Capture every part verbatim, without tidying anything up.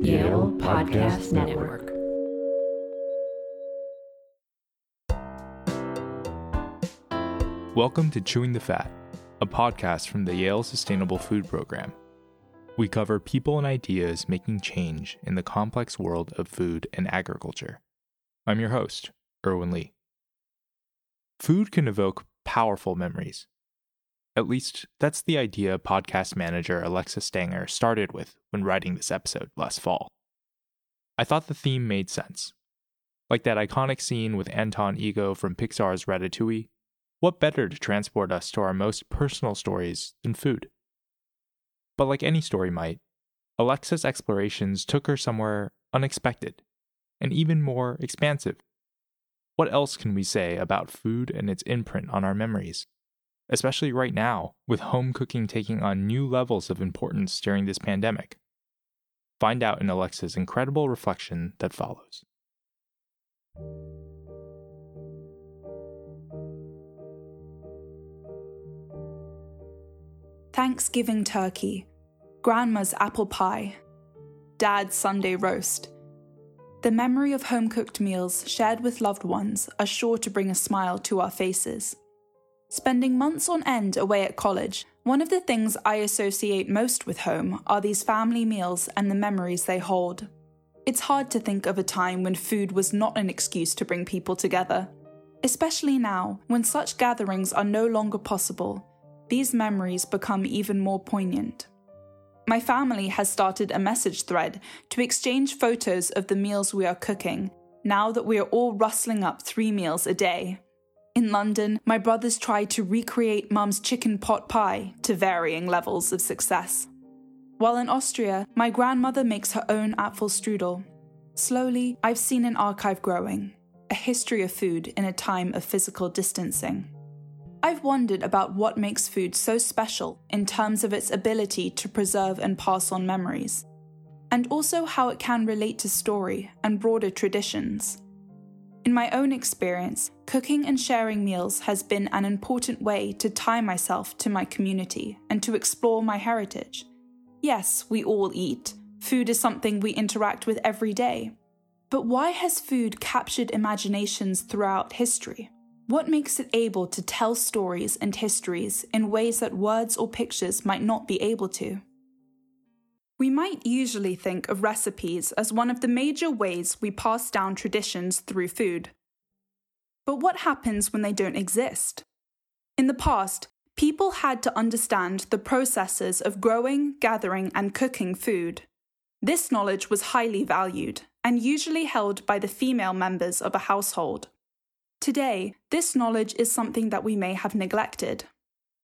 Yale Podcast Network. Welcome to Chewing the Fat, a podcast from the Yale Sustainable Food Program. We cover people and ideas making change in the complex world of food and agriculture. I'm your host, Erwin Lee. Food can evoke powerful memories. At least, that's the idea podcast manager Alexa Stanger started with when writing this episode last fall. I thought the theme made sense. Like that iconic scene with Anton Ego from Pixar's Ratatouille, what better to transport us to our most personal stories than food? But like any story might, Alexa's explorations took her somewhere unexpected and even more expansive. What else can we say about food and its imprint on our memories, especially right now with home cooking taking on new levels of importance during this pandemic? Find out in Alexa's incredible reflection that follows. Thanksgiving turkey, Grandma's apple pie, Dad's Sunday roast. The memory of home-cooked meals shared with loved ones are sure to bring a smile to our faces. Spending months on end away at college, one of the things I associate most with home are these family meals and the memories they hold. It's hard to think of a time when food was not an excuse to bring people together. Especially now, when such gatherings are no longer possible, these memories become even more poignant. My family has started a message thread to exchange photos of the meals we are cooking, now that we are all rustling up three meals a day. In London, my brothers tried to recreate Mum's chicken pot pie to varying levels of success. While in Austria, my grandmother makes her own Apfelstrudel. Slowly, I've seen an archive growing, a history of food in a time of physical distancing. I've wondered about what makes food so special in terms of its ability to preserve and pass on memories, and also how it can relate to story and broader traditions. In my own experience, cooking and sharing meals has been an important way to tie myself to my community and to explore my heritage. Yes, we all eat. Food is something we interact with every day. But why has food captured imaginations throughout history? What makes it able to tell stories and histories in ways that words or pictures might not be able to? We might usually think of recipes as one of the major ways we pass down traditions through food. But what happens when they don't exist? In the past, people had to understand the processes of growing, gathering, and cooking food. This knowledge was highly valued and usually held by the female members of a household. Today, this knowledge is something that we may have neglected.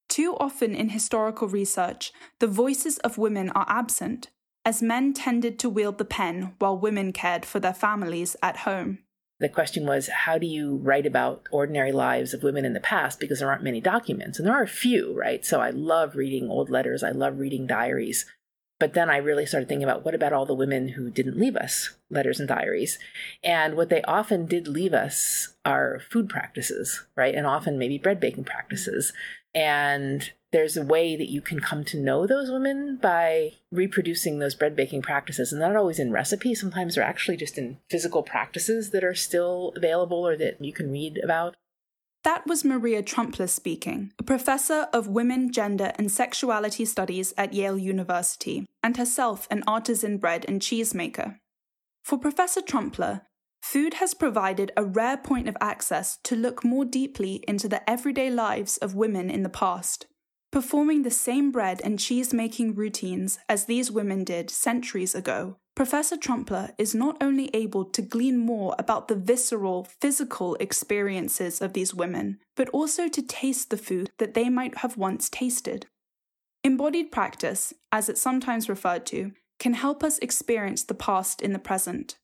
Too often in historical research, the voices of women are absent, as men tended to wield the pen while women cared for their families at home. The question was, how do you write about ordinary lives of women in the past? Because there aren't many documents, and there are a few, right? So I love reading old letters, I love reading diaries. But then I really started thinking about what about all the women who didn't leave us letters and diaries? And what they often did leave us are food practices, right? And often maybe bread baking practices. And there's a way that you can come to know those women by reproducing those bread baking practices. And not always in recipes. Sometimes they're actually just in physical practices that are still available or that you can read about. That was Maria Trumpler speaking, a professor of women, gender, and sexuality studies at Yale University, and herself an artisan bread and cheesemaker. For Professor Trumpler, food has provided a rare point of access to look more deeply into the everyday lives of women in the past, performing the same bread and cheese-making routines as these women did centuries ago. Professor Trumpler is not only able to glean more about the visceral, physical experiences of these women, but also to taste the food that they might have once tasted. Embodied practice, as it's sometimes referred to, can help us experience the past in the present.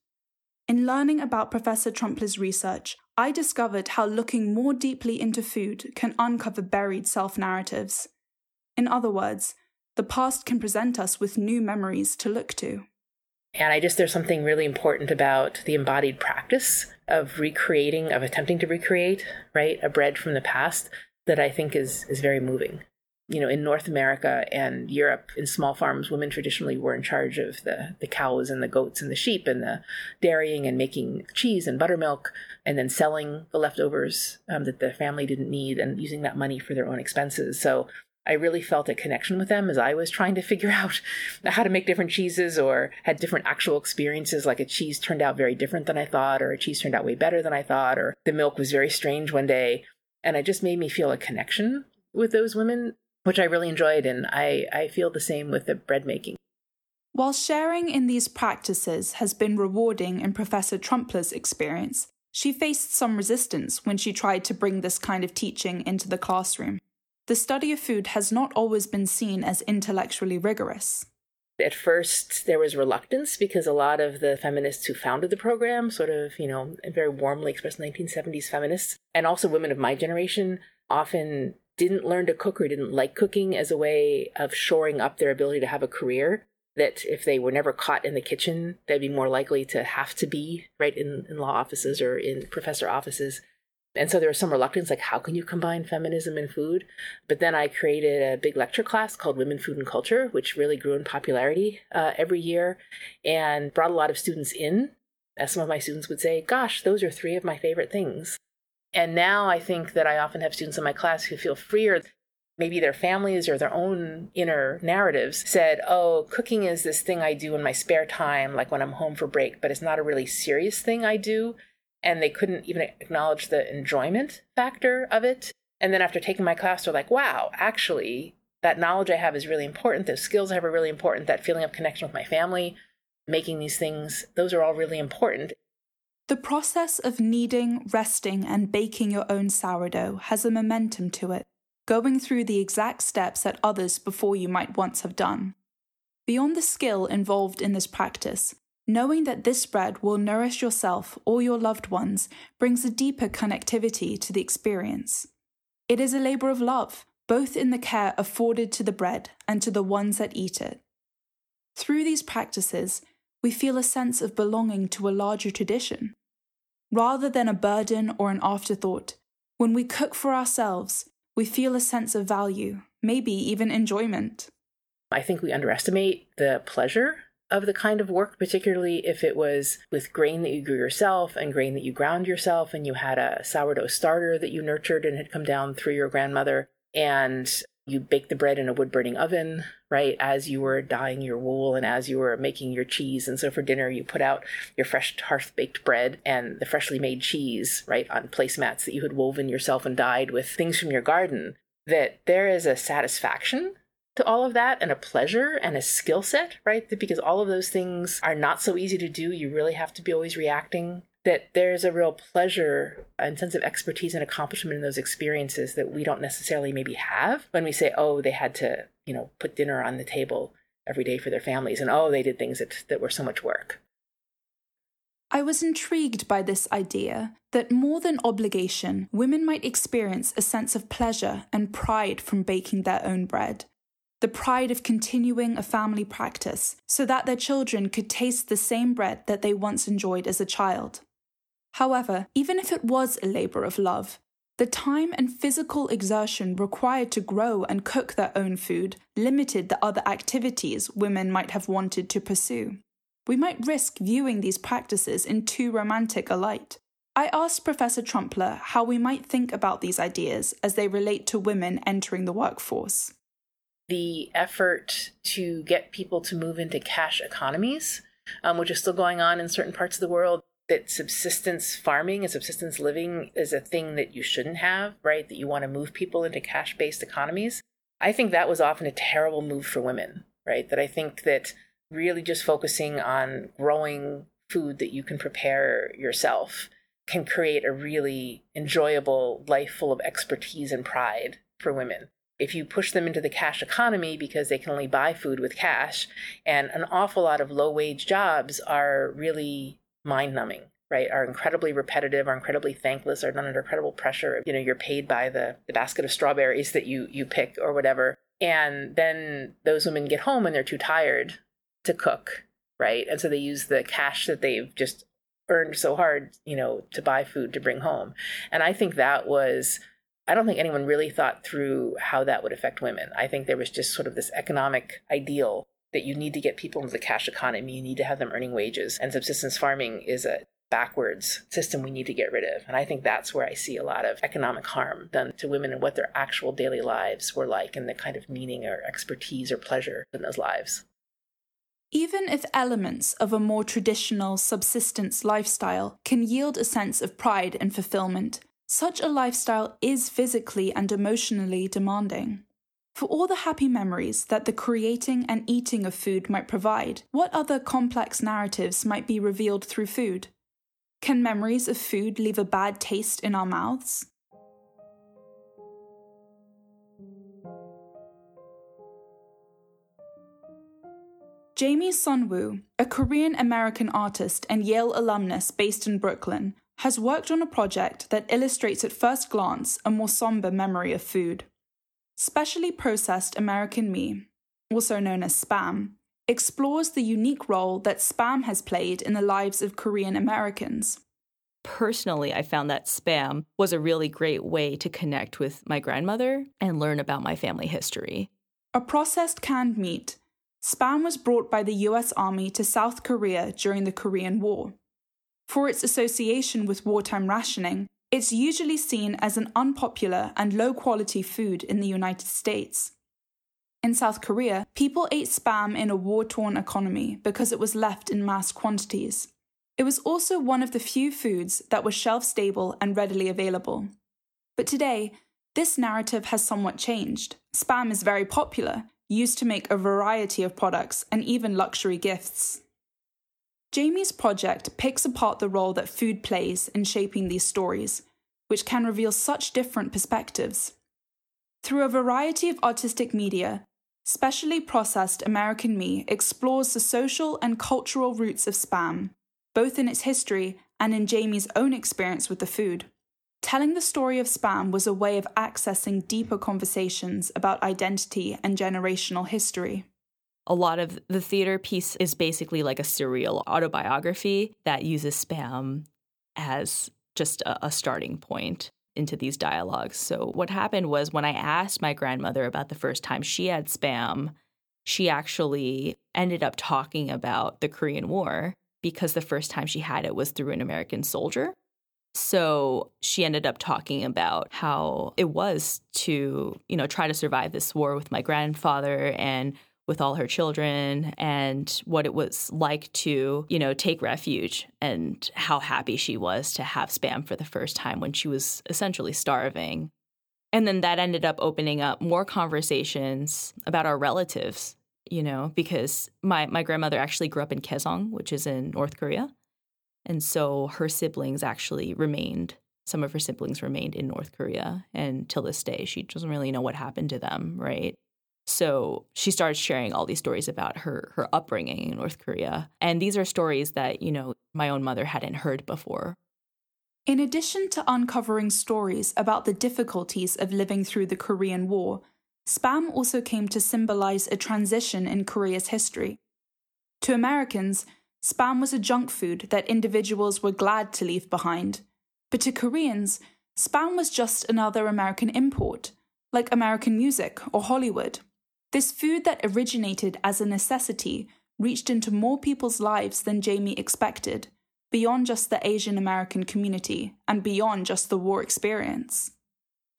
In learning about Professor Trumpler's research, I discovered how looking more deeply into food can uncover buried self-narratives. In other words, the past can present us with new memories to look to. And I just, there's something really important about the embodied practice of recreating, of attempting to recreate, right, a bread from the past that I think is, is very moving. you know, in North America and Europe, in small farms, women traditionally were in charge of the, the cows and the goats and the sheep and the dairying and making cheese and buttermilk, and then selling the leftovers um, that the family didn't need and using that money for their own expenses. So I really felt a connection with them as I was trying to figure out how to make different cheeses, or had different actual experiences, like a cheese turned out very different than I thought, or a cheese turned out way better than I thought, or the milk was very strange one day. And it just made me feel a connection with those women, which I really enjoyed. And I, I feel the same with the bread making. While sharing in these practices has been rewarding in Professor Trumpler's experience, she faced some resistance when she tried to bring this kind of teaching into the classroom. The study of food has not always been seen as intellectually rigorous. At first, there was reluctance because a lot of the feminists who founded the program, sort of, you know, very warmly expressed nineteen seventies feminists, and also women of my generation, often didn't learn to cook or didn't like cooking as a way of shoring up their ability to have a career, that if they were never caught in the kitchen, they'd be more likely to have to be, right, in, in law offices or in professor offices. And so there was some reluctance, like, how can you combine feminism and food? But then I created a big lecture class called Women, Food, and Culture, which really grew in popularity uh, every year and brought a lot of students in. As some of my students would say, gosh, those are three of my favorite things. And now I think that I often have students in my class who feel freer. Maybe their families or their own inner narratives said, oh, cooking is this thing I do in my spare time, like when I'm home for break, but it's not a really serious thing I do. And they couldn't even acknowledge the enjoyment factor of it. And then after taking my class, they're like, wow, actually, that knowledge I have is really important. Those skills I have are really important. That feeling of connection with my family, making these things, those are all really important. The process of kneading, resting, and baking your own sourdough has a momentum to it, going through the exact steps that others before you might once have done. Beyond the skill involved in this practice, knowing that this bread will nourish yourself or your loved ones brings a deeper connectivity to the experience. It is a labor of love, both in the care afforded to the bread and to the ones that eat it. Through these practices, we feel a sense of belonging to a larger tradition. Rather than a burden or an afterthought, when we cook for ourselves, we feel a sense of value, maybe even enjoyment. I think we underestimate the pleasure of the kind of work, particularly if it was with grain that you grew yourself and grain that you ground yourself, and you had a sourdough starter that you nurtured and had come down through your grandmother, and you baked the bread in a wood-burning oven, right, as you were dyeing your wool and as you were making your cheese. And so for dinner, you put out your fresh hearth-baked bread and the freshly made cheese, right, on placemats that you had woven yourself and dyed with things from your garden, that there is a satisfaction to all of that and a pleasure and a skill set, right? Because all of those things are not so easy to do. You really have to be always reacting, that there's a real pleasure and sense of expertise and accomplishment in those experiences that we don't necessarily maybe have when we say, oh, they had to, you know, put dinner on the table every day for their families, and oh, they did things that, that were so much work. I was intrigued by this idea that more than obligation, women might experience a sense of pleasure and pride from baking their own bread. The pride of continuing a family practice so that their children could taste the same bread that they once enjoyed as a child. However, even if it was a labor of love, the time and physical exertion required to grow and cook their own food limited the other activities women might have wanted to pursue. We might risk viewing these practices in too romantic a light. I asked Professor Trumpler how we might think about these ideas as they relate to women entering the workforce. The effort to get people to move into cash economies, um, which is still going on in certain parts of the world, that subsistence farming and subsistence living is a thing that you shouldn't have, right? That you want to move people into cash-based economies. I think that was often a terrible move for women, right? That I think that really just focusing on growing food that you can prepare yourself can create a really enjoyable life full of expertise and pride for women. If you push them into the cash economy because they can only buy food with cash, and an awful lot of low-wage jobs are really mind-numbing, right? Are incredibly repetitive, are incredibly thankless, are done under incredible pressure. You know, you're paid by the, the basket of strawberries that you you pick or whatever. And then those women get home and they're too tired to cook, right? And so they use the cash that they've just earned so hard, you know, to buy food to bring home. And I think that was I don't think anyone really thought through how that would affect women. I think there was just sort of this economic ideal that you need to get people into the cash economy, you need to have them earning wages, and subsistence farming is a backwards system we need to get rid of. And I think that's where I see a lot of economic harm done to women and what their actual daily lives were like and the kind of meaning or expertise or pleasure in those lives. Even if elements of a more traditional subsistence lifestyle can yield a sense of pride and fulfillment, such a lifestyle is physically and emotionally demanding. For all the happy memories that the creating and eating of food might provide, what other complex narratives might be revealed through food? Can memories of food leave a bad taste in our mouths? Jamie Sunwoo, a Korean-American artist and Yale alumnus based in Brooklyn, has worked on a project that illustrates at first glance a more somber memory of food. Specially Processed American Me, also known as Spam, explores the unique role that Spam has played in the lives of Korean Americans. Personally, I found that Spam was a really great way to connect with my grandmother and learn about my family history. A processed canned meat, Spam was brought by the U S Army to South Korea during the Korean War. For its association with wartime rationing, it's usually seen as an unpopular and low-quality food in the United States. In South Korea, people ate Spam in a war-torn economy because it was left in mass quantities. It was also one of the few foods that was shelf-stable and readily available. But today, this narrative has somewhat changed. Spam is very popular, used to make a variety of products and even luxury gifts. Jamie's project picks apart the role that food plays in shaping these stories, which can reveal such different perspectives. Through a variety of artistic media, Specially Processed American Me explores the social and cultural roots of Spam, both in its history and in Jamie's own experience with the food. Telling the story of Spam was a way of accessing deeper conversations about identity and generational history. A lot of the theater piece is basically like a surreal autobiography that uses Spam as just a, a starting point into these dialogues. So what happened was when I asked my grandmother about the first time she had Spam, she actually ended up talking about the Korean War because the first time she had it was through an American soldier. So she ended up talking about how it was to, you know, try to survive this war with my grandfather and with all her children, and what it was like to, you know, take refuge, and how happy she was to have Spam for the first time when she was essentially starving. And then that ended up opening up more conversations about our relatives, you know, because my, my grandmother actually grew up in Kaesong, which is in North Korea. And so her siblings actually remained, some of her siblings remained in North Korea. And till this day, she doesn't really know what happened to them, right? So she started sharing all these stories about her her upbringing in North Korea. And these are stories that, you know, my own mother hadn't heard before. In addition to uncovering stories about the difficulties of living through the Korean War, Spam also came to symbolize a transition in Korea's history. To Americans, Spam was a junk food that individuals were glad to leave behind. But to Koreans, Spam was just another American import, like American music or Hollywood. This food that originated as a necessity reached into more people's lives than Jamie expected, beyond just the Asian American community and beyond just the war experience.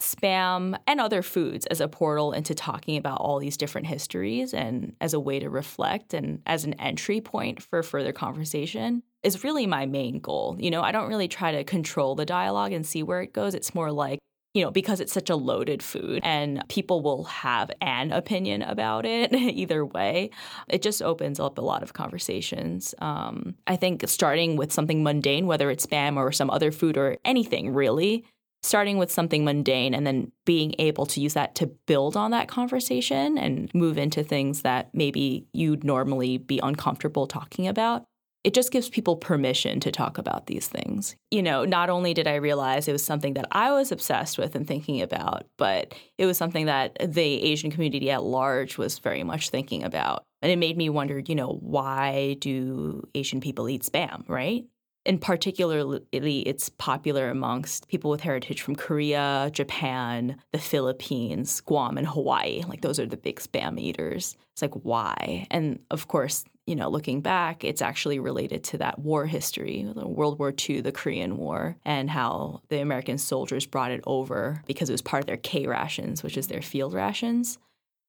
Spam and other foods as a portal into talking about all these different histories and as a way to reflect and as an entry point for further conversation is really my main goal. You know, I don't really try to control the dialogue and see where it goes. It's more like, you know, because it's such a loaded food and people will have an opinion about it either way, it just opens up a lot of conversations. Um, I think starting with something mundane, whether it's Spam or some other food or anything really, starting with something mundane and then being able to use that to build on that conversation and move into things that maybe you'd normally be uncomfortable talking about. It just gives people permission to talk about these things. You know, not only did I realize it was something that I was obsessed with and thinking about, but it was something that the Asian community at large was very much thinking about. And it made me wonder, you know, why do Asian people eat Spam, right? And particularly, it's popular amongst people with heritage from Korea, Japan, the Philippines, Guam, and Hawaii. Like, those are the big spam eaters. It's like, why? And, of course, you know, looking back, it's actually related to that war history, World War Two, the Korean War, and how the American soldiers brought it over because it was part of their K rations, which is their field rations.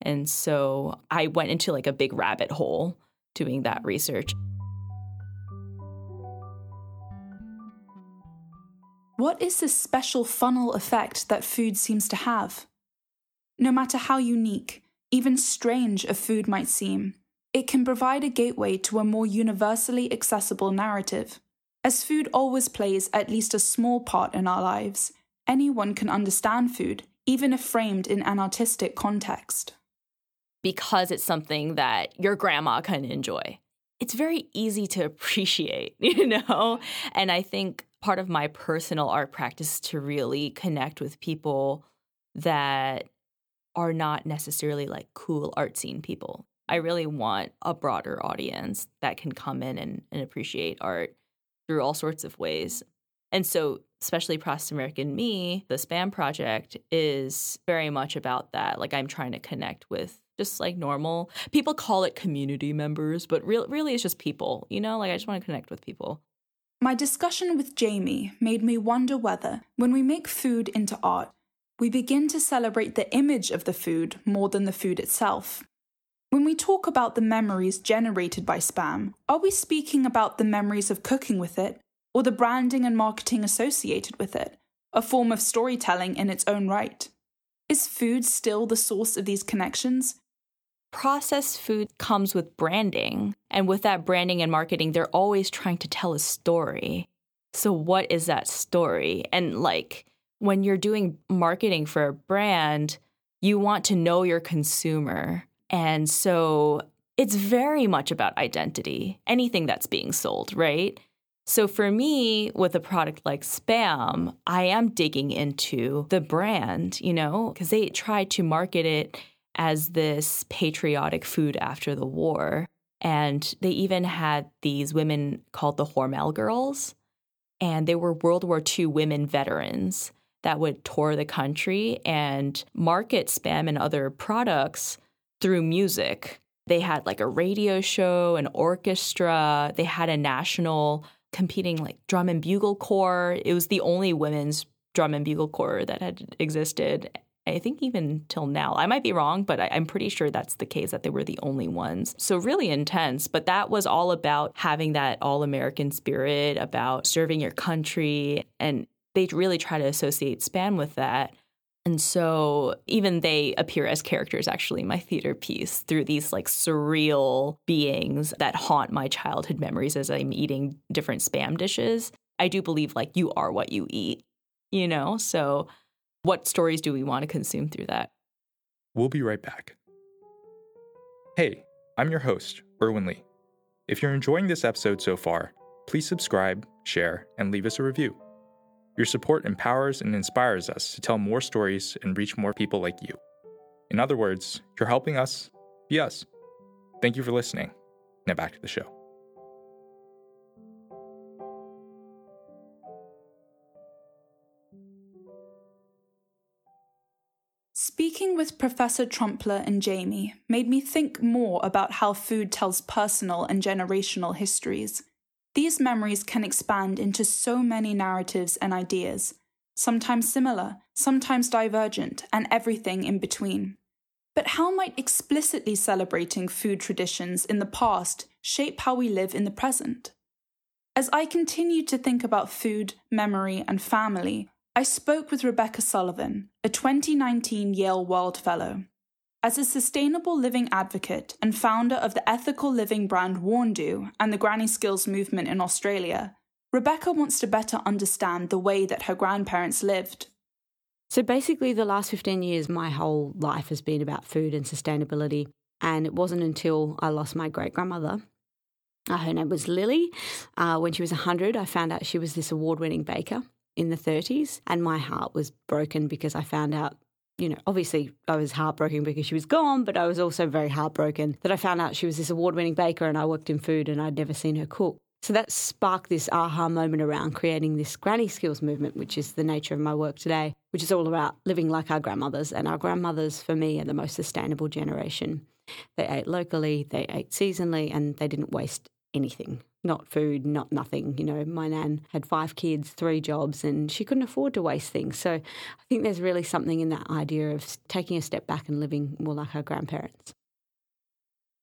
And so I went into, like, a big rabbit hole doing that research. What is this special funnel effect that food seems to have? No matter how unique, even strange a food might seem, it can provide a gateway to a more universally accessible narrative. As food always plays at least a small part in our lives, anyone can understand food, even if framed in an artistic context. Because it's something that your grandma can enjoy. It's very easy to appreciate, you know? And I think part of my personal art practice to really connect with people that are not necessarily like cool art scene people. I really want a broader audience that can come in and, and appreciate art through all sorts of ways. And so Specially Processed American Me, the Spam project, is very much about that. Like, I'm trying to connect with just like normal people, call it community members, but re- really it's just people, you know, like I just want to connect with people. My discussion with Jamie made me wonder whether, when we make food into art, we begin to celebrate the image of the food more than the food itself. When we talk about the memories generated by Spam, are we speaking about the memories of cooking with it, or the branding and marketing associated with it, a form of storytelling in its own right? Is food still the source of these connections? Processed food comes with branding, and with that branding and marketing, they're always trying to tell a story. So what is that story? And like, when you're doing marketing for a brand, you want to know your consumer. And so it's very much about identity, anything that's being sold, right? So for me, with a product like Spam, I am digging into the brand, you know, because they try to market it as this patriotic food after the war. And they even had these women called the Hormel Girls. And they were World War Two women veterans that would tour the country and market Spam and other products through music. They had like a radio show, an orchestra. They had a national competing like drum and bugle corps. It was the only women's drum and bugle corps that had existed, I think, even till now. I might be wrong, but I, I'm pretty sure that's the case, that they were the only ones. So really intense. But that was all about having that all-American spirit, about serving your country. And they really try to associate Spam with that. And so even they appear as characters, actually, in my theater piece, through these like surreal beings that haunt my childhood memories as I'm eating different Spam dishes. I do believe like you are what you eat, you know? So what stories do we want to consume through that? We'll be right back. Hey, I'm your host, Erwin Lee. If you're enjoying this episode so far, please subscribe, share, and leave us a review. Your support empowers and inspires us to tell more stories and reach more people like you. In other words, you're helping us be us. Thank you for listening. Now back to the show. Speaking with Professor Trumpler and Jamie made me think more about how food tells personal and generational histories. These memories can expand into so many narratives and ideas, sometimes similar, sometimes divergent, and everything in between. But how might explicitly celebrating food traditions in the past shape how we live in the present? As I continued to think about food, memory, and family, I spoke with Rebecca Sullivan, a twenty nineteen Yale World Fellow. As a sustainable living advocate and founder of the ethical living brand Warndu and the Granny Skills movement in Australia, Rebecca wants to better understand the way that her grandparents lived. So basically the last fifteen years, my whole life has been about food and sustainability. And it wasn't until I lost my great-grandmother. Uh, her name was Lily. Uh, when she was one hundred, I found out she was this award-winning baker in the thirties, and my heart was broken because I found out, you know, obviously I was heartbroken because she was gone, but I was also very heartbroken that I found out she was this award-winning baker and I worked in food and I'd never seen her cook. So that sparked this aha moment around creating this granny skills movement, which is the nature of my work today, which is all about living like our grandmothers. And our grandmothers, for me, are the most sustainable generation. They ate locally, they ate seasonally, and they didn't waste anything. Not food, not nothing. You know, my nan had five kids, three jobs, and she couldn't afford to waste things. So I think there's really something in that idea of taking a step back and living more like our grandparents.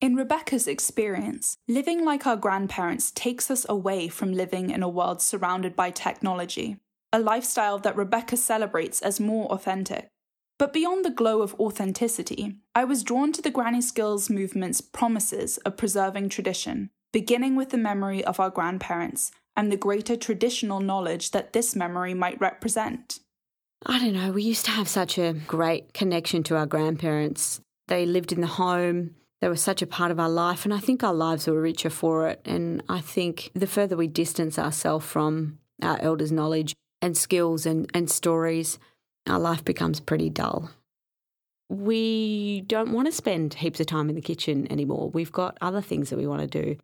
In Rebecca's experience, living like our grandparents takes us away from living in a world surrounded by technology, a lifestyle that Rebecca celebrates as more authentic. But beyond the glow of authenticity, I was drawn to the granny skills movement's promises of preserving tradition, beginning with the memory of our grandparents and the greater traditional knowledge that this memory might represent. I don't know, we used to have such a great connection to our grandparents. They lived in the home, they were such a part of our life, and I think our lives were richer for it. And I think the further we distance ourselves from our elders' knowledge and skills and, and stories, our life becomes pretty dull. We don't want to spend heaps of time in the kitchen anymore. We've got other things that we want to do.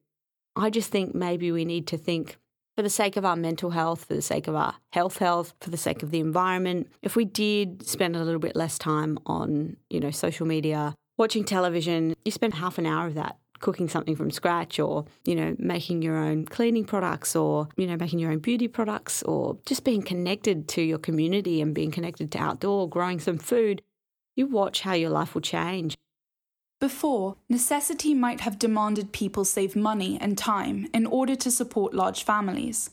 I just think maybe we need to think, for the sake of our mental health, for the sake of our health health, for the sake of the environment, if we did spend a little bit less time on, you know, social media, watching television, you spend half an hour of that cooking something from scratch or, you know, making your own cleaning products or, you know, making your own beauty products or just being connected to your community and being connected to outdoor, growing some food, you watch how your life will change. Before, necessity might have demanded people save money and time in order to support large families.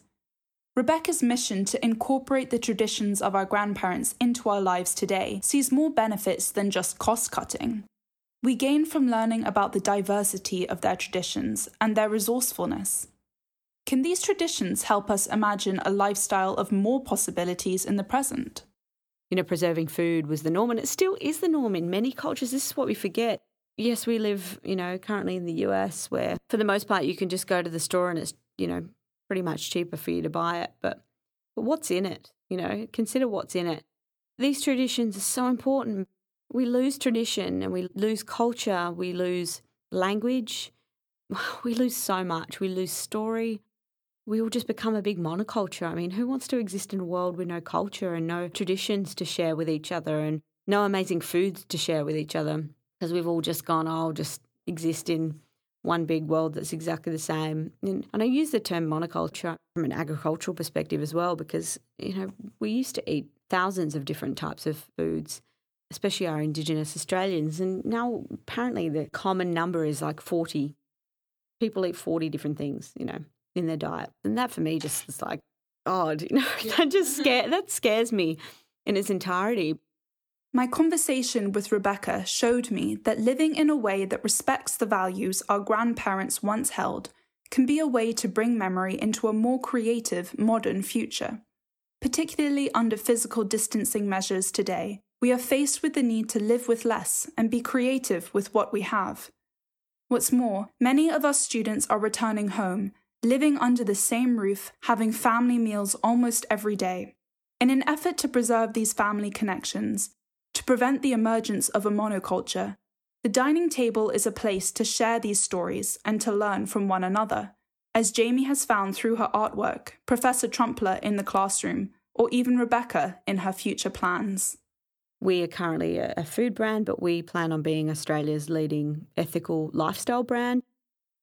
Rebecca's mission to incorporate the traditions of our grandparents into our lives today sees more benefits than just cost-cutting. We gain from learning about the diversity of their traditions and their resourcefulness. Can these traditions help us imagine a lifestyle of more possibilities in the present? You know, preserving food was the norm, and it still is the norm in many cultures. This is what we forget. Yes, we live, you know, currently in the U S where for the most part you can just go to the store and it's, you know, pretty much cheaper for you to buy it. But, but what's in it? You know, consider what's in it. These traditions are so important. We lose tradition and we lose culture. We lose language. We lose so much. We lose story. We will just become a big monoculture. I mean, who wants to exist in a world with no culture and no traditions to share with each other and no amazing foods to share with each other? Because we've all just gone, oh, I'll just exist in one big world that's exactly the same. And I use the term monoculture from an agricultural perspective as well because, you know, we used to eat thousands of different types of foods, especially our Indigenous Australians. And now apparently the common number is like forty. People eat forty different things, you know, in their diet. And that for me just is like, oh, you know, that just scare, that scares me in its entirety. My conversation with Rebecca showed me that living in a way that respects the values our grandparents once held can be a way to bring memory into a more creative, modern future. Particularly under physical distancing measures today, we are faced with the need to live with less and be creative with what we have. What's more, many of our students are returning home, living under the same roof, having family meals almost every day. In an effort to preserve these family connections, to prevent the emergence of a monoculture, the dining table is a place to share these stories and to learn from one another, as Jamie has found through her artwork, Professor Trumpler in the classroom, or even Rebecca in her future plans. We are currently a food brand, but we plan on being Australia's leading ethical lifestyle brand.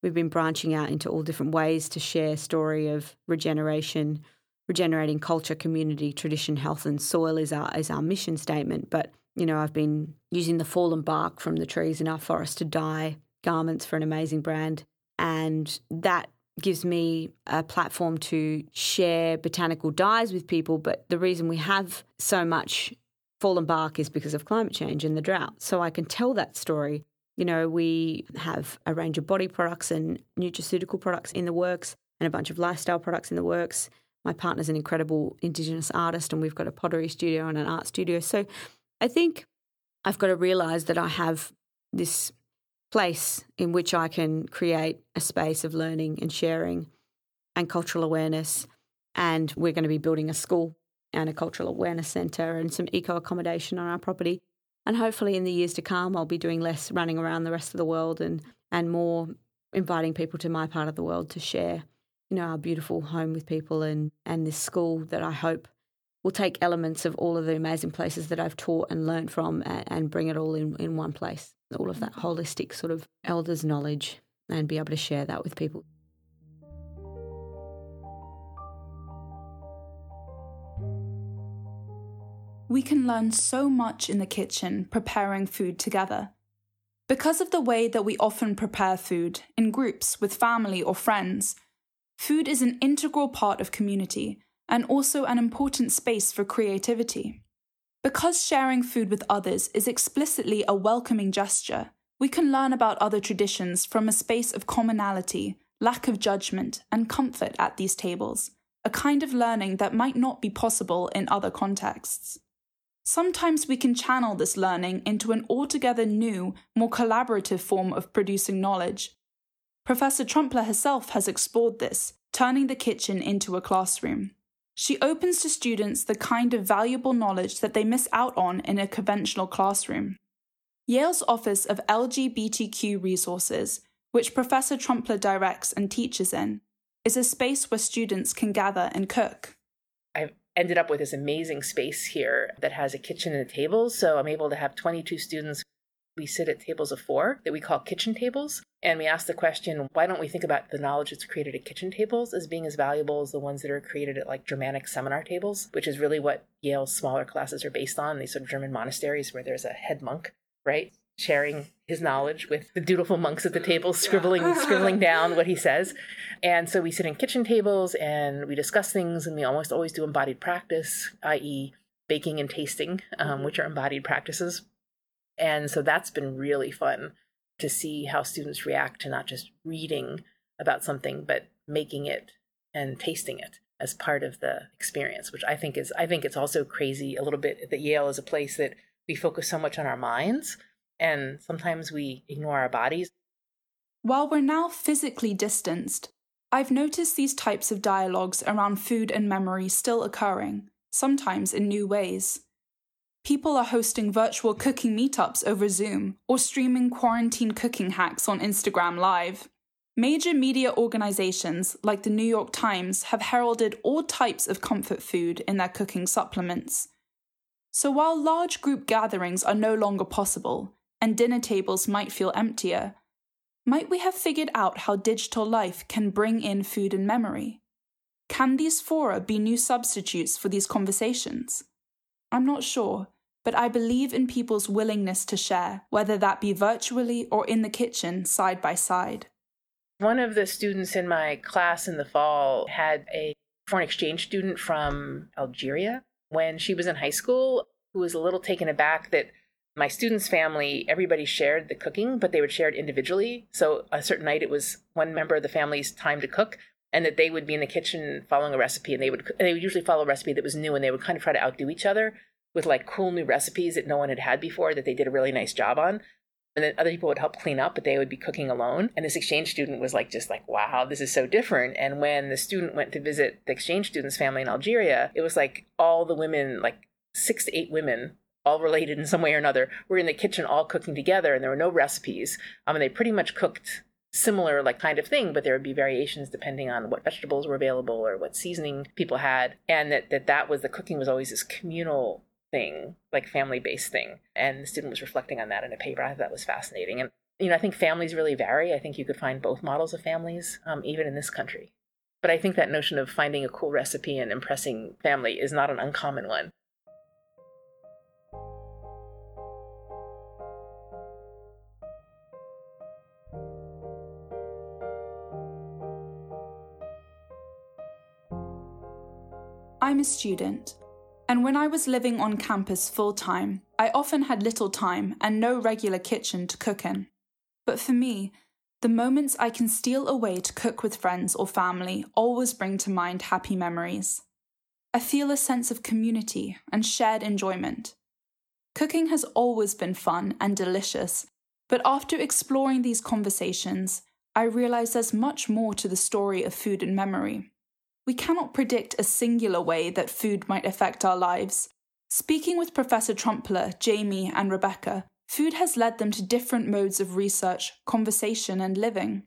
We've been branching out into all different ways to share story of regeneration, regenerating culture, community, tradition, health and soil is our is our mission statement. But you know, I've been using the fallen bark from the trees in our forest to dye garments for an amazing brand. And that gives me a platform to share botanical dyes with people. But the reason we have so much fallen bark is because of climate change and the drought. So I can tell that story. You know, we have a range of body products and nutraceutical products in the works and a bunch of lifestyle products in the works. My partner's an incredible Indigenous artist and we've got a pottery studio and an art studio. So I think I've got to realise that I have this place in which I can create a space of learning and sharing and cultural awareness, and we're going to be building a school and a cultural awareness centre and some eco-accommodation on our property, and hopefully in the years to come I'll be doing less running around the rest of the world and, and more inviting people to my part of the world to share you know, our beautiful home with people and, and this school that I hope will take elements of all of the amazing places that I've taught and learned from and, and bring it all in, in one place, all of that holistic sort of elders' knowledge and be able to share that with people. We can learn so much in the kitchen preparing food together. Because of the way that we often prepare food in groups with family or friends, food is an integral part of community and also an important space for creativity. Because sharing food with others is explicitly a welcoming gesture, we can learn about other traditions from a space of commonality, lack of judgment, and comfort at these tables, a kind of learning that might not be possible in other contexts. Sometimes we can channel this learning into an altogether new, more collaborative form of producing knowledge. Professor Trumpler herself has explored this, turning the kitchen into a classroom. She opens to students the kind of valuable knowledge that they miss out on in a conventional classroom. Yale's Office of L G B T Q Resources, which Professor Trumpler directs and teaches in, is a space where students can gather and cook. I've ended up with this amazing space here that has a kitchen and a table, so I'm able to have twenty-two students. We sit at tables of four that we call kitchen tables, and we ask the question, why don't we think about the knowledge that's created at kitchen tables as being as valuable as the ones that are created at like Germanic seminar tables, which is really what Yale's smaller classes are based on, these sort of German monasteries where there's a head monk, right? Sharing his knowledge with the dutiful monks at the table, scribbling yeah. scribbling down what he says. And so we sit in kitchen tables and we discuss things, and we almost always do embodied practice, that is baking and tasting, um, which are embodied practices. And so that's been really fun to see how students react to not just reading about something, but making it and tasting it as part of the experience, which I think is, I think it's also crazy a little bit that Yale is a place that we focus so much on our minds, and sometimes we ignore our bodies. While we're now physically distanced, I've noticed these types of dialogues around food and memory still occurring, sometimes in new ways. People are hosting virtual cooking meetups over Zoom or streaming quarantine cooking hacks on Instagram Live. Major media organizations like the New York Times have heralded all types of comfort food in their cooking supplements. So while large group gatherings are no longer possible, and dinner tables might feel emptier, might we have figured out how digital life can bring in food and memory? Can these fora be new substitutes for these conversations? I'm not sure, but I believe in people's willingness to share, whether that be virtually or in the kitchen side by side. One of the students in my class in the fall had a foreign exchange student from Algeria when she was in high school who was a little taken aback that my student's family, everybody shared the cooking, but they would share it individually. So a certain night, it was one member of the family's time to cook, and that they would be in the kitchen following a recipe, and they would they would usually follow a recipe that was new, and they would kind of try to outdo each other with like cool new recipes that no one had had before that they did a really nice job on. And then other people would help clean up, but they would be cooking alone. And this exchange student was like, just like, wow, this is so different. And when the student went to visit the exchange student's family in Algeria, it was like all the women, like six to eight women, all related in some way or another, were in the kitchen all cooking together, and there were no recipes. I mean, they pretty much cooked similar like kind of thing, but there would be variations depending on what vegetables were available or what seasoning people had. And that that, that was, the cooking was always this communal thing, like family-based thing. And the student was reflecting on that in a paper. I thought that was fascinating. And, you know, I think families really vary. I think you could find both models of families, um, even in this country. But I think that notion of finding a cool recipe and impressing family is not an uncommon one. I'm a student, and when I was living on campus full-time, I often had little time and no regular kitchen to cook in. But for me, the moments I can steal away to cook with friends or family always bring to mind happy memories. I feel a sense of community and shared enjoyment. Cooking has always been fun and delicious, but after exploring these conversations, I realize there's much more to the story of food and memory. We cannot predict a singular way that food might affect our lives. Speaking with Professor Trumpler, Jamie, and Rebecca, food has led them to different modes of research, conversation, and living.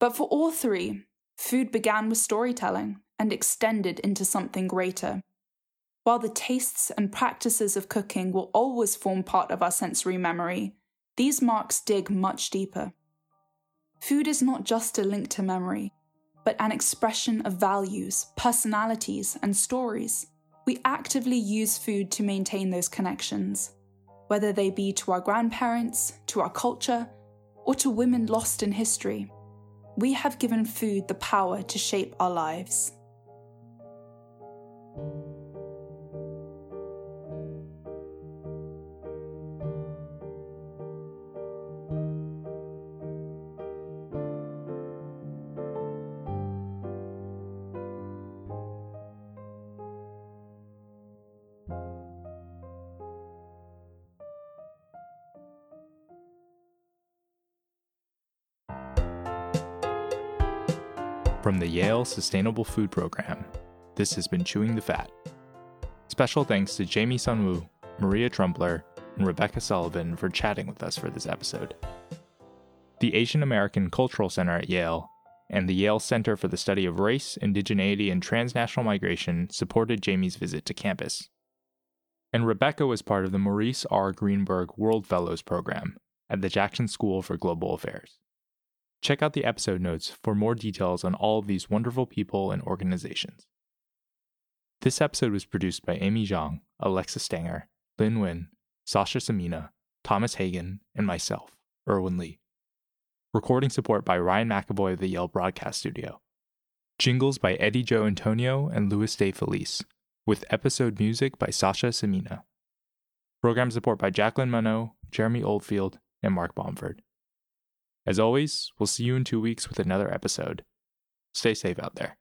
But for all three, Food began with storytelling and extended into something greater. While the tastes and practices of cooking will always form part of our sensory memory, these marks dig much deeper. Food is not just a link to memory, but an expression of values, personalities, and stories. We actively use food to maintain those connections, whether they be to our grandparents, to our culture, or to women lost in history. We have given food the power to shape our lives. From the Yale Sustainable Food Program, this has been Chewing the Fat. Special thanks to Jamie Sunwoo, Maria Trumpler, and Rebecca Sullivan for chatting with us for this episode. The Asian American Cultural Center at Yale and the Yale Center for the Study of Race, Indigeneity, and Transnational Migration supported Jamie's visit to campus. And Rebecca was part of the Maurice R. Greenberg World Fellows Program at the Jackson School for Global Affairs. Check out the episode notes for more details on all of these wonderful people and organizations. This episode was produced by Amy Zhang, Alexa Stanger, Lin Nguyen, Sasha Samina, Thomas Hagen, and myself, Erwin Lee. Recording support by Ryan McAvoy of the Yale Broadcast Studio. Jingles by Eddie Joe Antonio and Louis De Felice, with episode music by Sasha Samina. Program support by Jacqueline Mano, Jeremy Oldfield, and Mark Bomford. As always, we'll see you in two weeks with another episode. Stay safe out there.